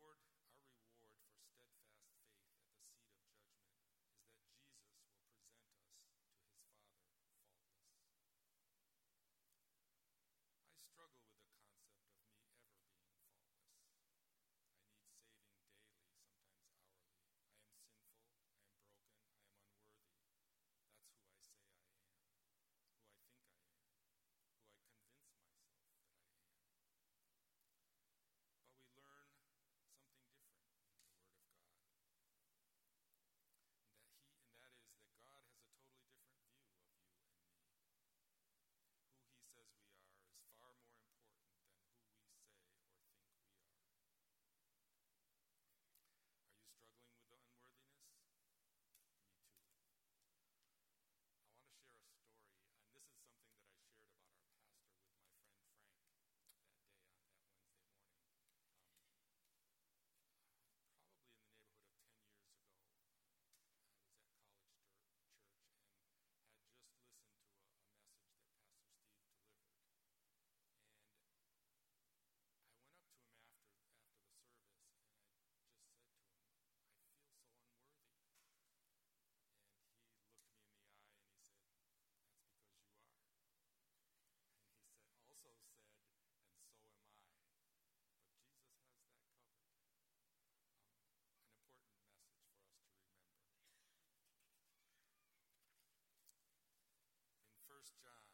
First, he keeps us from stumbling. Jude 24, now to him who is able to keep you from stumbling. Trust that this is what Jude wants us to do. Trust that God alone will keep us from stumbling. How do we keep from stumbling? Do we sit back and just rest and let God do all the work, the keeping? I don't think so. I don't think that's what Jude wants us to do. What he does want us to do is to trust him to do the keeping and acknowledge our role in obeying him and helping each other to follow him. Another part of that role is to keep yourself in the knowledge that the power of Christ in you is far greater than the power of sin over you. Keep yourself in the love of God, trusting his love for you, trusting his love for you. Again, keep yourself in the word of God, hunger for his truth, and cling to it. 1 Peter chapter 2 says, therefore, putting aside all malice and all deceit and hypocrisy and envy and all slander, like newborn babies, long for the pure milk of the word, so that by it you may grow in respect to salvation, if you have tasted the kindness of the Lord. And I think that passage says very clearly that when we hunger and realize that God's word can sustain us and will sustain us, that's what it means by tasting the kindness of the Lord. Second in the triplet, Jesus Christ will make you stand in God's presence, spotless and without blemish. And that's pretty big. Verse 24, and to make you stand in the presence of his glory, blameless with great joy. And the key here, I think, is with great joy. Our reward for steadfast faith at the seat of judgment is that Jesus will present us to his Father faultless. I struggle with the concept of me ever being faultless. I need saving daily, sometimes hourly. I am sinful, I am broken, I am unworthy. That's who I say I am, who I think I am, who I convince myself that I am. But we learn something different in the Word of God. And that is that God has a totally different view of you and me. Who he says we are is far more important than who we say or think we are. Are you struggling with unworthiness? Me too. I want to share a story, and this is something that I shared about our pastor with my friend Frank that day on that Wednesday morning. Probably in the neighborhood of 10 years ago, at College Church, and had just listened to a message that Pastor Steve delivered. And I went up to him after the service, and I just said to him, I feel so unworthy. And he looked me in the eye, and he said, that's because you are. And he said, also said, and so am I. But Jesus has that covered. An important message for us to remember. In 1 John